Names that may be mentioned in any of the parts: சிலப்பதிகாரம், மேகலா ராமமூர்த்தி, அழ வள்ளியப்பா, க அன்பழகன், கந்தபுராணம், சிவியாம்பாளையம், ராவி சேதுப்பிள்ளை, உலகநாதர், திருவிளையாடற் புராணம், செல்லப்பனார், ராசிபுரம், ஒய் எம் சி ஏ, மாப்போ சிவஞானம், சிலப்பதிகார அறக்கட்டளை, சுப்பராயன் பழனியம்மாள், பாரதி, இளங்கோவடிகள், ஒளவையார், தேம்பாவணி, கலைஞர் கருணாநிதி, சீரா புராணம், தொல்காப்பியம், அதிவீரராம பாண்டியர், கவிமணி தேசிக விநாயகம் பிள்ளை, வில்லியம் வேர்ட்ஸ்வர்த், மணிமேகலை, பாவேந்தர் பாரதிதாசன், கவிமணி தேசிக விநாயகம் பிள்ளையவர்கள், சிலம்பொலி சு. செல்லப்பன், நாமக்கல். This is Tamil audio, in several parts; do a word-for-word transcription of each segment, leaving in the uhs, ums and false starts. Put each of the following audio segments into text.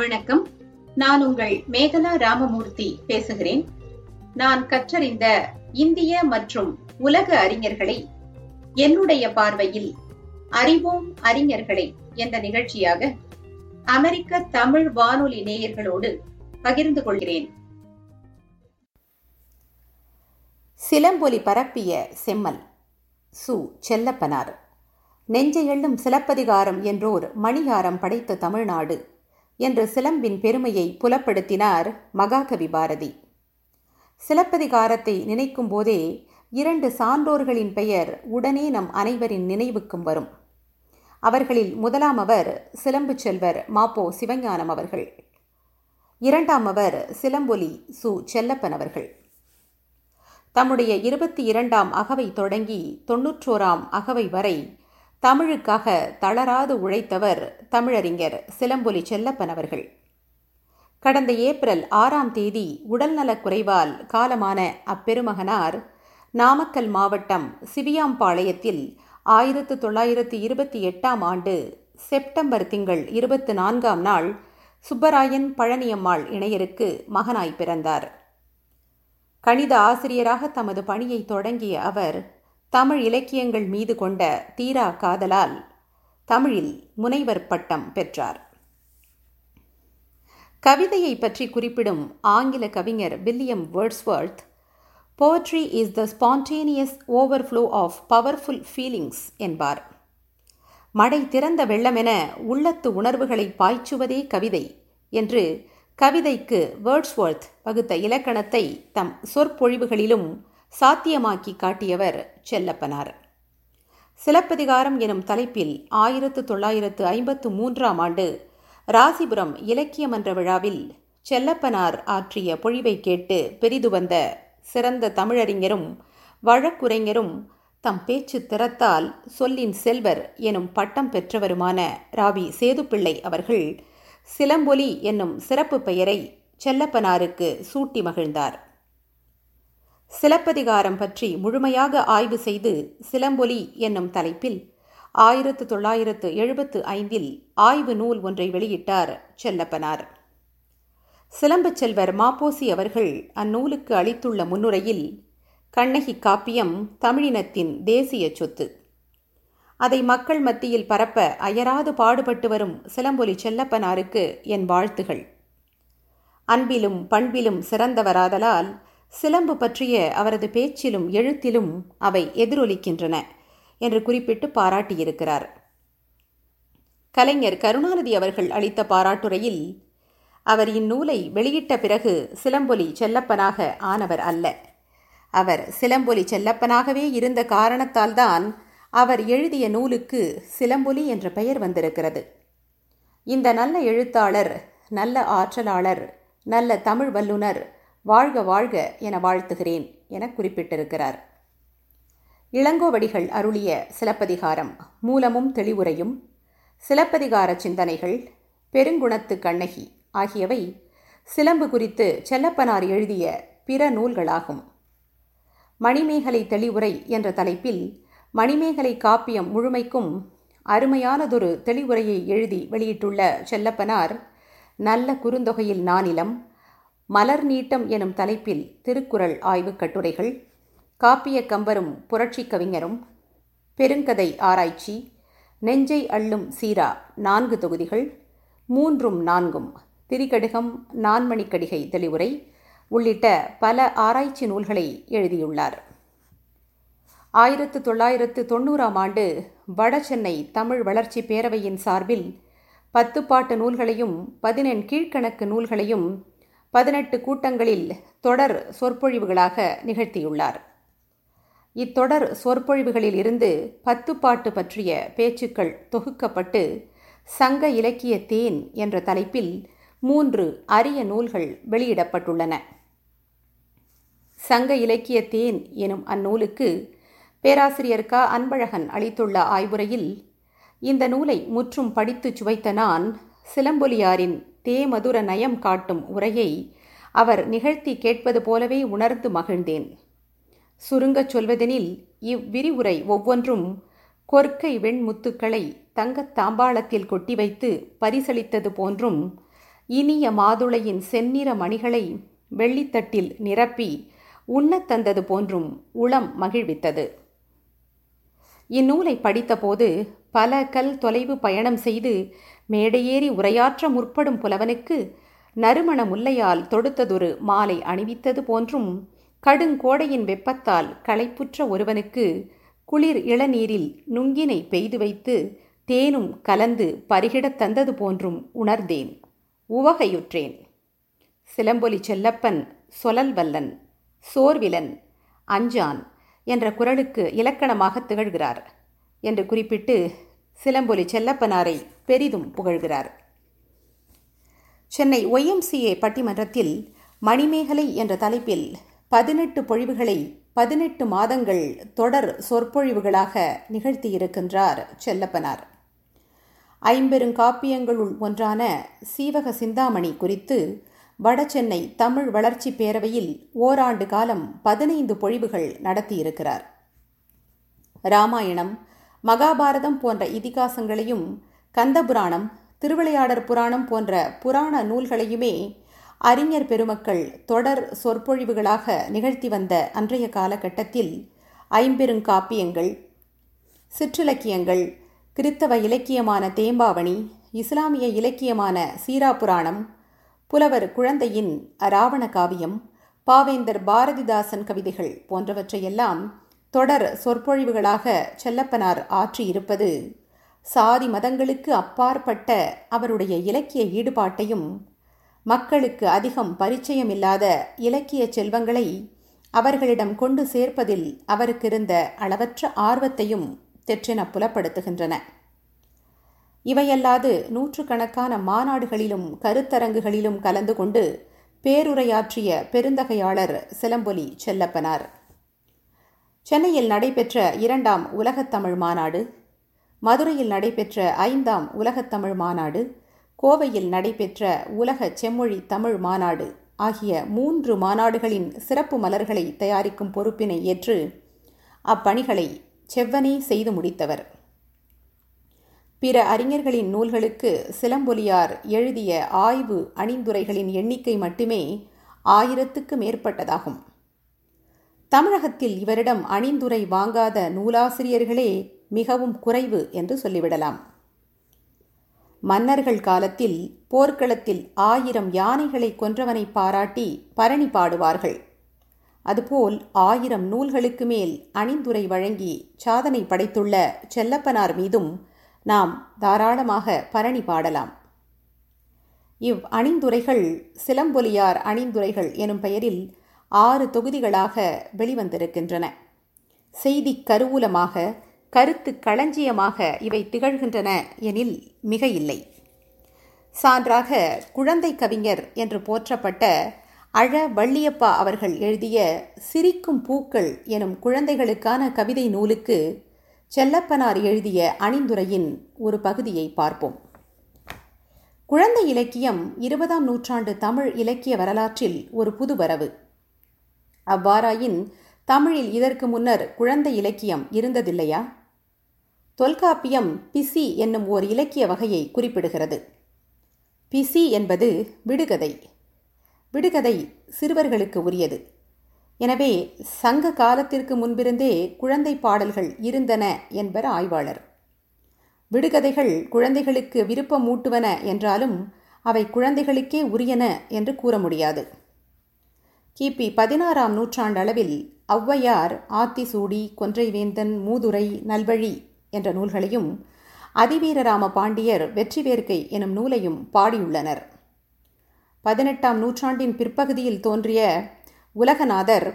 வணக்கம். நான் உங்கள் மேகலா ராமமூர்த்தி பேசுகிறேன். நான் கற்றறிந்த இந்திய மற்றும் உலக அறிஞர்களை என்னுடைய பார்வையில் அறிவோம் அறிஞர்களை என்ற நிகழ்ச்சியாக அமெரிக்க தமிழ் வானொலி நேயர்களோடு பகிர்ந்து கொள்கிறேன். சிலம்பொலி பரப்பிய செம்மல் சு. செல்லப்பனார். நெஞ்சை எள்ளும் சிலப்பதிகாரம் என்றோர் மணிகாரம் படைத்த தமிழ்நாடு என்று சிலம்பின் பெருமையை புலப்படுத்தினார் மகாகவி பாரதி. சிலப்பதிகாரத்தை நினைக்கும் போதே இரண்டு சான்றோர்களின் பெயர் உடனே நம் அனைவரின் நினைவுக்கும் வரும். அவர்களில் முதலாமவர் சிலம்பு செல்வர் மாப்போ சிவஞானம் அவர்கள். இரண்டாமவர் சிலம்பொலி சு. செல்லப்பன் அவர்கள். தம்முடைய இருபத்தி இரண்டாம் அகவை தொடங்கி தொன்னூற்றோராம் அகவை வரை தமிழுக்காக தளராது உழைத்தவர் தமிழறிஞர் சிலம்பொலி செல்லப்பன் அவர்கள். கடந்த ஏப்ரல் ஆறாம் தேதி உடல்நலக் குறைவால் காலமான அப்பெருமகனார் நாமக்கல் மாவட்டம் சிவியாம்பாளையத்தில் ஆயிரத்து தொள்ளாயிரத்து இருபத்தி எட்டாம் ஆண்டு செப்டம்பர் திங்கள் இருபத்தி நான்காம் நாள் சுப்பராயன் பழனியம்மாள் இணையருக்கு மகனாய் பிறந்தார். கணித ஆசிரியராக தமது பணியை தொடங்கிய அவர் தமிழ் இலக்கியங்கள் மீது கொண்ட தீரா காதலால் தமிழில் முனைவர் பட்டம் பெற்றார். கவிதையை பற்றி குறிப்பிடும் ஆங்கில கவிஞர் வில்லியம் வேர்ட்ஸ்வர்த், "Poetry is the spontaneous overflow of powerful feelings" என்பார். மடை திறந்த வெள்ளமென உள்ளத்து உணர்வுகளை பாய்ச்சுவதே கவிதை என்று கவிதைக்கு வேர்ட்ஸ்வர்த் வகுத்த இலக்கணத்தை தம் சொற்பொழிவுகளிலும் சாத்தியமாக்கி காட்டியவர் செல்லப்பனார். சிலப்பதிகாரம் எனும் தலைப்பில் ஆயிரத்து தொள்ளாயிரத்து ஐம்பத்து மூன்றாம் ஆண்டு ராசிபுரம் இலக்கிய மன்ற விழாவில் செல்லப்பனார் ஆற்றிய பொழிவை கேட்டு பெரிது வந்த சிறந்த தமிழறிஞரும் வழக்குரைஞரும் தம் பேச்சு திறத்தால் சொல்லின் செல்வர் எனும் பட்டம் பெற்றவருமான ராவி சேதுப்பிள்ளை அவர்கள் சிலம்பொலி என்னும் சிறப்பு பெயரை செல்லப்பனாருக்கு சூட்டி மகிழ்ந்தார். சிலப்பதிகாரம் பற்றி முழுமையாக ஆய்வு செய்து சிலம்பொலி என்னும் தலைப்பில் ஆயிரத்து தொள்ளாயிரத்து எழுபத்து ஐந்தில் ஆய்வு நூல் ஒன்றை வெளியிட்டார் செல்லப்பனார். சிலம்பு செல்வர் மாப்போசி அவர்கள் அந்நூலுக்கு அளித்துள்ள முன்னுரையில், "கண்ணகி காப்பியம் தமிழினத்தின் தேசிய சொத்து. அதை மக்கள் மத்தியில் பரப்ப அயராது பாடுபட்டு வரும் சிலம்பொலி செல்லப்பனாருக்கு என் வாழ்த்துகள். அன்பிலும் பண்பிலும் சிறந்தவராதலால் சிலம்பு பற்றிய அவரது பேச்சிலும் எழுத்திலும் அவை எதிரொலிக்கின்றன" என்று குறிப்பிட்டு பாராட்டியிருக்கிறார். கலைஞர் கருணாநிதி அவர்கள் அளித்த பாராட்டுரையில், "அவர் இந்நூலை வெளியிட்ட பிறகு சிலம்பொலி செல்லப்பனாக ஆனவர் அல்ல. அவர் சிலம்பொலி செல்லப்பனாகவே இருந்த காரணத்தால்தான் அவர் எழுதிய நூலுக்கு சிலம்பொலி என்ற பெயர் வந்திருக்கிறது. இந்த நல்ல எழுத்தாளர், நல்ல ஆற்றலாளர், நல்ல தமிழ் வல்லுனர் வாழ்க வாழ்க என வாழ்த்துகிறேன்" என குறிப்பிட்டிருக்கிறார். இளங்கோவடிகள் அருளிய சிலப்பதிகாரம் மூலமும் தெளிவுரையும் சிலப்பதிகார சிந்தனைகள் பெருங்குணத்து கண்ணகி ஆகியவை சிலம்பு குறித்து செல்லப்பனார் எழுதிய பிற நூல்களாகும். மணிமேகலை தெளிவுரை என்ற தலைப்பில் மணிமேகலை காப்பியம் முழுமைக்கும் அருமையானதொரு தெளிவுரையை எழுதி வெளியிட்டுள்ள செல்லப்பனார் நல்ல குறுந்தொகையில் நானிலம், மலர் நீட்டம் எனும் தலைப்பில் திருக்குறள் ஆய்வு கட்டுரைகள், காப்பிய கம்பரும் புரட்சி கவிஞரும், பெருங்கதை ஆராய்ச்சி, நெஞ்சை அள்ளும் சீரா நான்கு தொகுதிகள், மூன்றும் நான்கும், திரிகடுகம், நான்மணிக்கடிகை தெளிவுரை உள்ளிட்ட பல ஆராய்ச்சி நூல்களை எழுதியுள்ளார். ஆயிரத்து தொள்ளாயிரத்து தொண்ணூறாம் ஆண்டு வடசென்னை தமிழ் வளர்ச்சி பேரவையின் சார்பில் பத்து பாட்டு நூல்களையும் பதினெண் கீழ்கணக்கு நூல்களையும் பதினெட்டு கூட்டங்களில் தொடர் சொற்பொழிவுகளாக நிகழ்த்தியுள்ளார். இத்தொடர் சொற்பொழிவுகளில் இருந்து பத்து பாட்டு பற்றிய பேச்சுக்கள் தொகுக்கப்பட்டு சங்க இலக்கிய தேன் என்ற தலைப்பில் மூன்று அரிய நூல்கள் வெளியிடப்பட்டுள்ளன. சங்க இலக்கிய தேன் எனும் அந்நூலுக்கு பேராசிரியர் க அன்பழகன் அளித்துள்ள ஆய்வுரையில், "இந்த நூலை முற்றும் படித்து சுவைத்த நான் சிலம்பொலியாரின் தேமதுர நயம் காட்டும் உரையை அவர் நிகழ்த்தி கேட்பது போலவே உணர்ந்து மகிழ்ந்தேன். சுருங்கச் சொல்வதெனில் இவ்விரிவுரை ஒவ்வொன்றும் கொற்கை வெண்முத்துக்களை தங்கத் தாம்பாளத்தில் கொட்டி வைத்து பரிசளித்தது போன்றும் இனிய மாதுளையின் செந்நிற மணிகளை வெள்ளித்தட்டில் நிரப்பி உண்ணத் தந்தது போன்றும் உளம் மகிழ்வித்தது. இந்நூலை படித்தபோது பல கல் தொலைவு பயணம் செய்து மேடையேறி உரையாற்ற முற்படும் புலவனுக்கு நறுமண முல்லையால் தொடுத்ததொரு மாலை அணிவித்தது போன்றும், கடுங்கோடையின் வெப்பத்தால் களைப்புற்ற ஒருவனுக்கு குளிர் இளநீரில் நுங்கினை பெய்து வைத்து தேனும் கலந்து பருகிடத் தந்தது போன்றும் உணர்ந்தேன், உவகையுற்றேன். சிலம்பொலி செல்லப்பன் சொலல்வல்லன், சோர்விலன், அஞ்சான் என்ற குரலுக்கு இலக்கணமாக திகழ்கிறார் என்று குறிப்பிட்டு சிலம்பொலி செல்லப்பனாரை பெரிதும் புகழ்கிறார். Chennai ஒய் எம் சி ஏ பட்டிமன்றத்தில் மணிமேகலை என்ற தலைப்பில் பதினெட்டு பொழிவுகளை பதினெட்டு மாதங்கள் தொடர் சொற்பொழிவுகளாக நிகழ்த்தியிருக்கின்றார் செல்லப்பனார். ஐம்பெருங்காப்பியங்களுள் ஒன்றான சீவக சிந்தாமணி குறித்து வடசென்னை தமிழ் வளர்ச்சி பேரவையில் ஓராண்டு காலம் பதினைந்து பொழிவுகள் நடத்தியிருக்கிறார். இராமாயணம், மகாபாரதம் போன்ற இதிகாசங்களையும் கந்தபுராணம், திருவிளையாடற் புராணம் போன்ற புராண நூல்களையுமே அறிஞர் பெருமக்கள் தொடர் சொற்பொழிவுகளாக நிகழ்த்தி வந்த அன்றைய காலகட்டத்தில் ஐம்பெருங்காப்பியங்கள், சிற்றிலக்கியங்கள், கிறித்தவ இலக்கியமான தேம்பாவணி, இஸ்லாமிய இலக்கியமான சீரா புராணம், புலவர் குழந்தையின் ராவண காவியம், பாவேந்தர் பாரதிதாசன் கவிதைகள் போன்றவற்றையெல்லாம் தொடர் சொற்பொழிவுகளாக செல்லப்பனார் ஆற்றியிருப்பது சாதி மதங்களுக்கு அப்பாற்பட்ட அவருடைய இலக்கிய ஈடுபாட்டையும் மக்களுக்கு அதிகம் பரிச்சயமில்லாத இலக்கிய செல்வங்களை அவர்களிடம் கொண்டு சேர்ப்பதில் அவருக்கிருந்த அளவற்ற ஆர்வத்தையும் தெற்றென புலப்படுத்துகின்றன. இவையல்லாது நூற்றுக்கணக்கான மாநாடுகளிலும் கருத்தரங்குகளிலும் கலந்து கொண்டு பேருரையாற்றிய பெருந்தகையாளர் சிலம்பொலி செல்லப்பனார். சென்னையில் நடைபெற்ற இரண்டாம் உலகத்தமிழ் மாநாடு, மதுரையில் நடைபெற்ற ஐந்தாம் உலகத்தமிழ் மாநாடு, கோவையில் நடைபெற்ற உலக செம்மொழி தமிழ் மாநாடு ஆகிய மூன்று மாநாடுகளின் சிறப்பு மலர்களை தயாரிக்கும் பொறுப்பினை ஏற்று அப்பணிகளை செவ்வனே செய்து முடித்தவர். பிற அறிஞர்களின் நூல்களுக்கு சிலம்பொலியார் எழுதிய ஆய்வு அணிந்துரைகளின் எண்ணிக்கை மட்டுமே ஆயிரத்துக்கு மேற்பட்டதாகும். தமிழகத்தில் இவரிடம் அணிந்துரை வாங்காத நூலாசிரியர்களே மிகவும் குறைவு என்று சொல்லிவிடலாம். மன்னர்கள் காலத்தில் போர்க்களத்தில் ஆயிரம் யானைகளை கொன்றவனை பாராட்டி பரணி பாடுவார்கள். அதுபோல் ஆயிரம் நூல்களுக்கு மேல் அணிந்துரை வழங்கி சாதனை படைத்துள்ள செல்லப்பனார் மீதும் நாம் தாராளமாக பரணி பாடலாம். இவ் அணிந்துரைகள் சிலம்பொலியார் அணிந்துரைகள் எனும் பெயரில் ஆறு தொகுதிகளாக வெளிவந்திருக்கின்றன. செய்தி கருவூலமாக, கருத்து களஞ்சியமாக இவை திகழ்கின்றன எனில் மிக இல்லை. சான்றாக குழந்தை கவிஞர் என்று போற்றப்பட்ட அழ வள்ளியப்பா அவர்கள் எழுதிய சிரிக்கும் பூக்கள் எனும் குழந்தைகளுக்கான கவிதை நூலுக்கு செல்லப்பனார் எழுதிய அணிந்துரையின் ஒரு பகுதியை பார்ப்போம். குழந்தை இலக்கியம் இருபதாம் நூற்றாண்டு தமிழ் இலக்கிய வரலாற்றில் ஒரு புதுவரவு. அவ்வாறாயின் தமிழில் இதற்கு முன்னர் குழந்தை இலக்கியம் இருந்ததில்லையா? தொல்காப்பியம் பிசி என்னும் ஓர் இலக்கிய வகையை குறிப்பிடுகிறது. பிசி என்பது விடுகதை. விடுகதை சிறுவர்களுக்கு உரியது. எனவே சங்க காலத்திற்கு முன்பிருந்தே குழந்தை பாடல்கள் இருந்தன என்பர் ஆய்வாளர். விடுகதைகள் குழந்தைகளுக்கு விருப்பமூட்டுவன என்றாலும் அவை குழந்தைகளுக்கே உரியன என்று கூற முடியாது. கிபி பதினாறாம் நூற்றாண்டளவில் ஒளவையார் ஆத்திசூடி, கொன்றைவேந்தன், மூதுரை, நல்வழி என்ற நூல்களையும் அதிவீரராம பாண்டியர் வெற்றிவேற்கை எனும் நூலையும் பாடியுள்ளனர். பதினெட்டாம் நூற்றாண்டின் பிற்பகுதியில் தோன்றிய உலகநாதர்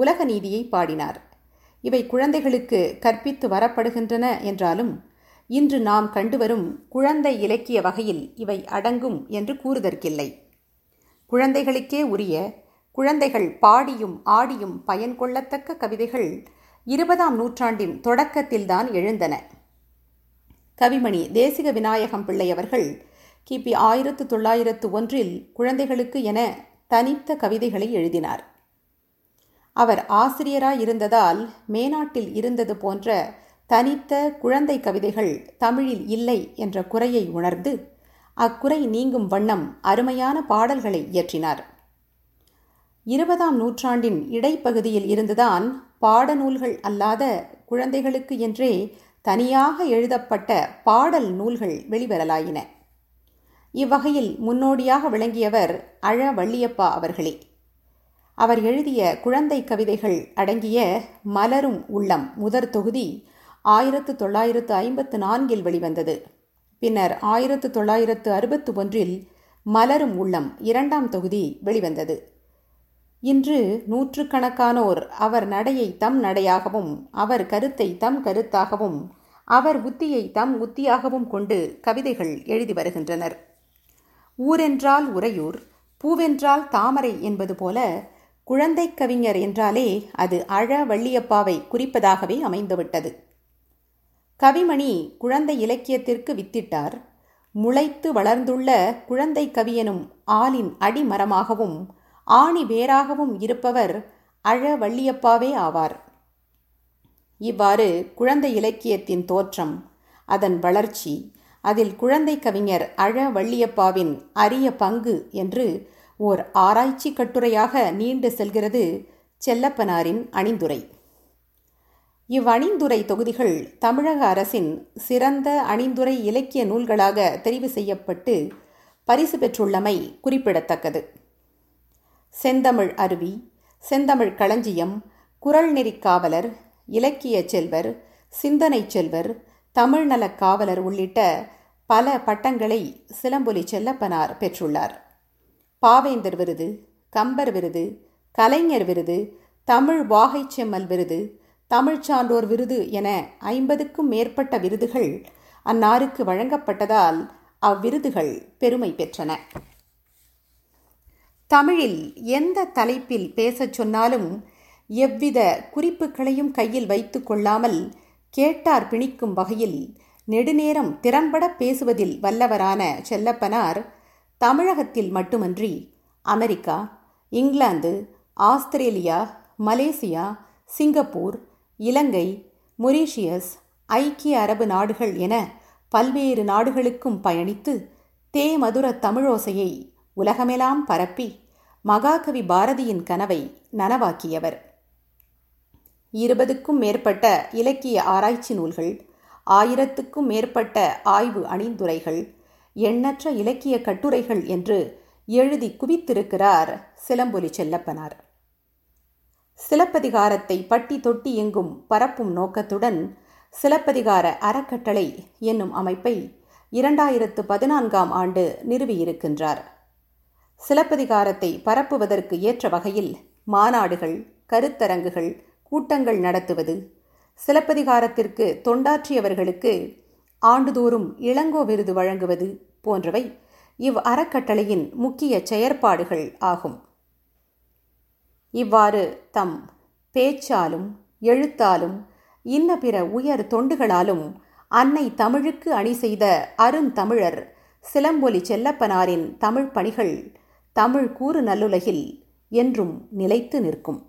உலகநீதியை பாடினார். இவை குழந்தைகளுக்கு கற்பித்து வரப்படுகின்றன என்றாலும் இன்று நாம் கண்டுவரும் குழந்தை இலக்கிய வகையில் இவை அடங்கும் என்று கூறுதற்கில்லை. குழந்தைகளுக்கே உரிய, குழந்தைகள் பாடியும் ஆடியும் பயன் கொள்ளத்தக்க கவிதைகள் இருபதாம் நூற்றாண்டின் தொடக்கத்தில்தான் எழுந்தன. கவிமணி தேசிக விநாயகம் பிள்ளையவர்கள் கிபி ஆயிரத்து தொள்ளாயிரத்து ஒன்றில் குழந்தைகளுக்கு என தனித்த கவிதைகளை எழுதினார். அவர் ஆசிரியராயிருந்ததால் மேனாட்டில் இருந்தது போன்ற தனித்த குழந்தை கவிதைகள் தமிழில் இல்லை என்ற குறையை உணர்ந்து அக்குறை நீங்கும் வண்ணம் அருமையான பாடல்களை இயற்றினார். இருபதாம் நூற்றாண்டின் இடைப்பகுதியில் இருந்துதான் பாடநூல்கள் அல்லாத குழந்தைகளுக்கு என்றே தனியாக எழுதப்பட்ட பாடல் நூல்கள் வெளிவரலாயின. இவ்வகையில் முன்னோடியாக விளங்கியவர் அழ வள்ளியப்பா அவர்களே. அவர் எழுதிய குழந்தை கவிதைகள் அடங்கிய மலரும் உள்ளம் முதற் தொகுதி ஆயிரத்து தொள்ளாயிரத்து ஐம்பத்து நான்கில் வெளிவந்தது. பின்னர் ஆயிரத்து தொள்ளாயிரத்து அறுபத்து ஒன்றில் மலரும் உள்ளம் இரண்டாம் தொகுதி வெளிவந்தது. இன்று நூற்றுக்கணக்கானோர் அவர் நடையை தம் நடையாகவும் அவர் கருத்தை தம் கருத்தாகவும் அவர் உத்தியை தம் உத்தியாகவும் கொண்டு கவிதைகள் எழுதி வருகின்றனர். ஊரென்றால் உறையூர், பூவென்றால் தாமரை என்பது போல குழந்தை கவிஞர் என்றாலே அது அழ வள்ளியப்பாவை குறிப்பதாகவே அமைந்துவிட்டது. கவிமணி குழந்தை இலக்கியத்திற்கு வித்திட்டார். முளைத்து வளர்ந்துள்ள குழந்தை கவியனும் ஆலின் அடிமரமாகவும் ஆணி வேராகவும் இருப்பவர் அழ வள்ளியப்பாவே ஆவார். இவ்வாறு குழந்தை இலக்கியத்தின் தோற்றம், அதன் வளர்ச்சி, அதில் குழந்தை கவிஞர் அழ வள்ளியப்பாவின் அரிய பங்கு என்று ஓர் ஆராய்ச்சி கட்டுரையாக நீண்டு செல்கிறது செல்லப்பனாரின் அணிந்துரை. இவ்வணிந்துரை தொகுதிகள் தமிழக அரசின் சிறந்த அணிந்துரை இலக்கிய நூல்களாக தெரிவு செய்யப்பட்டு பரிசு பெற்றுள்ளமை குறிப்பிடத்தக்கது. செந்தமிழ் அருவி, செந்தமிழ் களஞ்சியம், குரல் நெறிக்காவலர், இலக்கிய செல்வர், சிந்தனை செல்வர், தமிழ்நலக் காவலர் உள்ளிட்ட பல பட்டங்களை சிலம்பொலி செல்லப்பனார் பெற்றுள்ளார். பாவேந்தர் விருது, கம்பர் விருது, கலைஞர் விருது, தமிழ் வாகைச் செம்மல் விருது, தமிழ் சான்றோர் விருது என ஐம்பதுக்கும் மேற்பட்ட விருதுகள் அன்னாருக்கு வழங்கப்பட்டதால் அவ்விருதுகள் பெருமை பெற்றன. தமிழில் எந்த தலைப்பில் பேசச் சொன்னாலும் எவ்வித குறிப்புகளையும் கையில் வைத்து கொள்ளாமல் கேட்டார் பிணிக்கும் வகையில் நெடுநேரம் திறம்பட பேசுவதில் வல்லவரான செல்லப்பனார் தமிழகத்தில் மட்டுமன்றி America, England, Australia, Malaysia, Singapore, Ilangai, Mauritius, ஐக்கிய அரபு நாடுகள் என பல்வேறு நாடுகளுக்கும் பயணித்து தேமதுர தமிழோசையை உலகமெல்லாம் பரப்பி மகாகவி பாரதியின் கனவை நனவாக்கியவர். இருபதுக்கும் மேற்பட்ட இலக்கிய ஆராய்ச்சி நூல்கள், ஆயிரத்துக்கும் மேற்பட்ட ஆய்வு அணிந்துரைகள், எண்ணற்ற இலக்கிய கட்டுரைகள் என்று எழுதி குவித்திருக்கிறார் சிலம்பொலி செல்லப்பனார். சிலப்பதிகாரத்தை பட்டி தொட்டி எங்கும் பரப்பும் நோக்கத்துடன் சிலப்பதிகார அறக்கட்டளை என்னும் அமைப்பை இரண்டாயிரத்து பதினான்காம் ஆண்டு நிறுவியிருக்கின்றார். சிலப்பதிகாரத்தை பரப்புவதற்கு ஏற்ற வகையில் மாநாடுகள், கருத்தரங்குகள், கூட்டங்கள் நடத்துவது, சிலப்பதிகாரத்திற்கு தொண்டாற்றியவர்களுக்கு ஆண்டுதோறும் இளங்கோ விருது வழங்குவது போன்றவை இவ் அறக்கட்டளையின் முக்கிய செயற்பாடுகள் ஆகும். இவ்வாறு தம் பேச்சாலும் எழுத்தாலும் இன்ன பிற உயர் தொண்டுகளாலும் அன்னை தமிழுக்கு அணி செய்த அருந்தமிழர் சிலம்பொலி செல்லப்பனாரின் தமிழ் பணிகள் தமிழ் கூறு நல்லுலகில் என்றும் நிலைத்து நிற்கும்.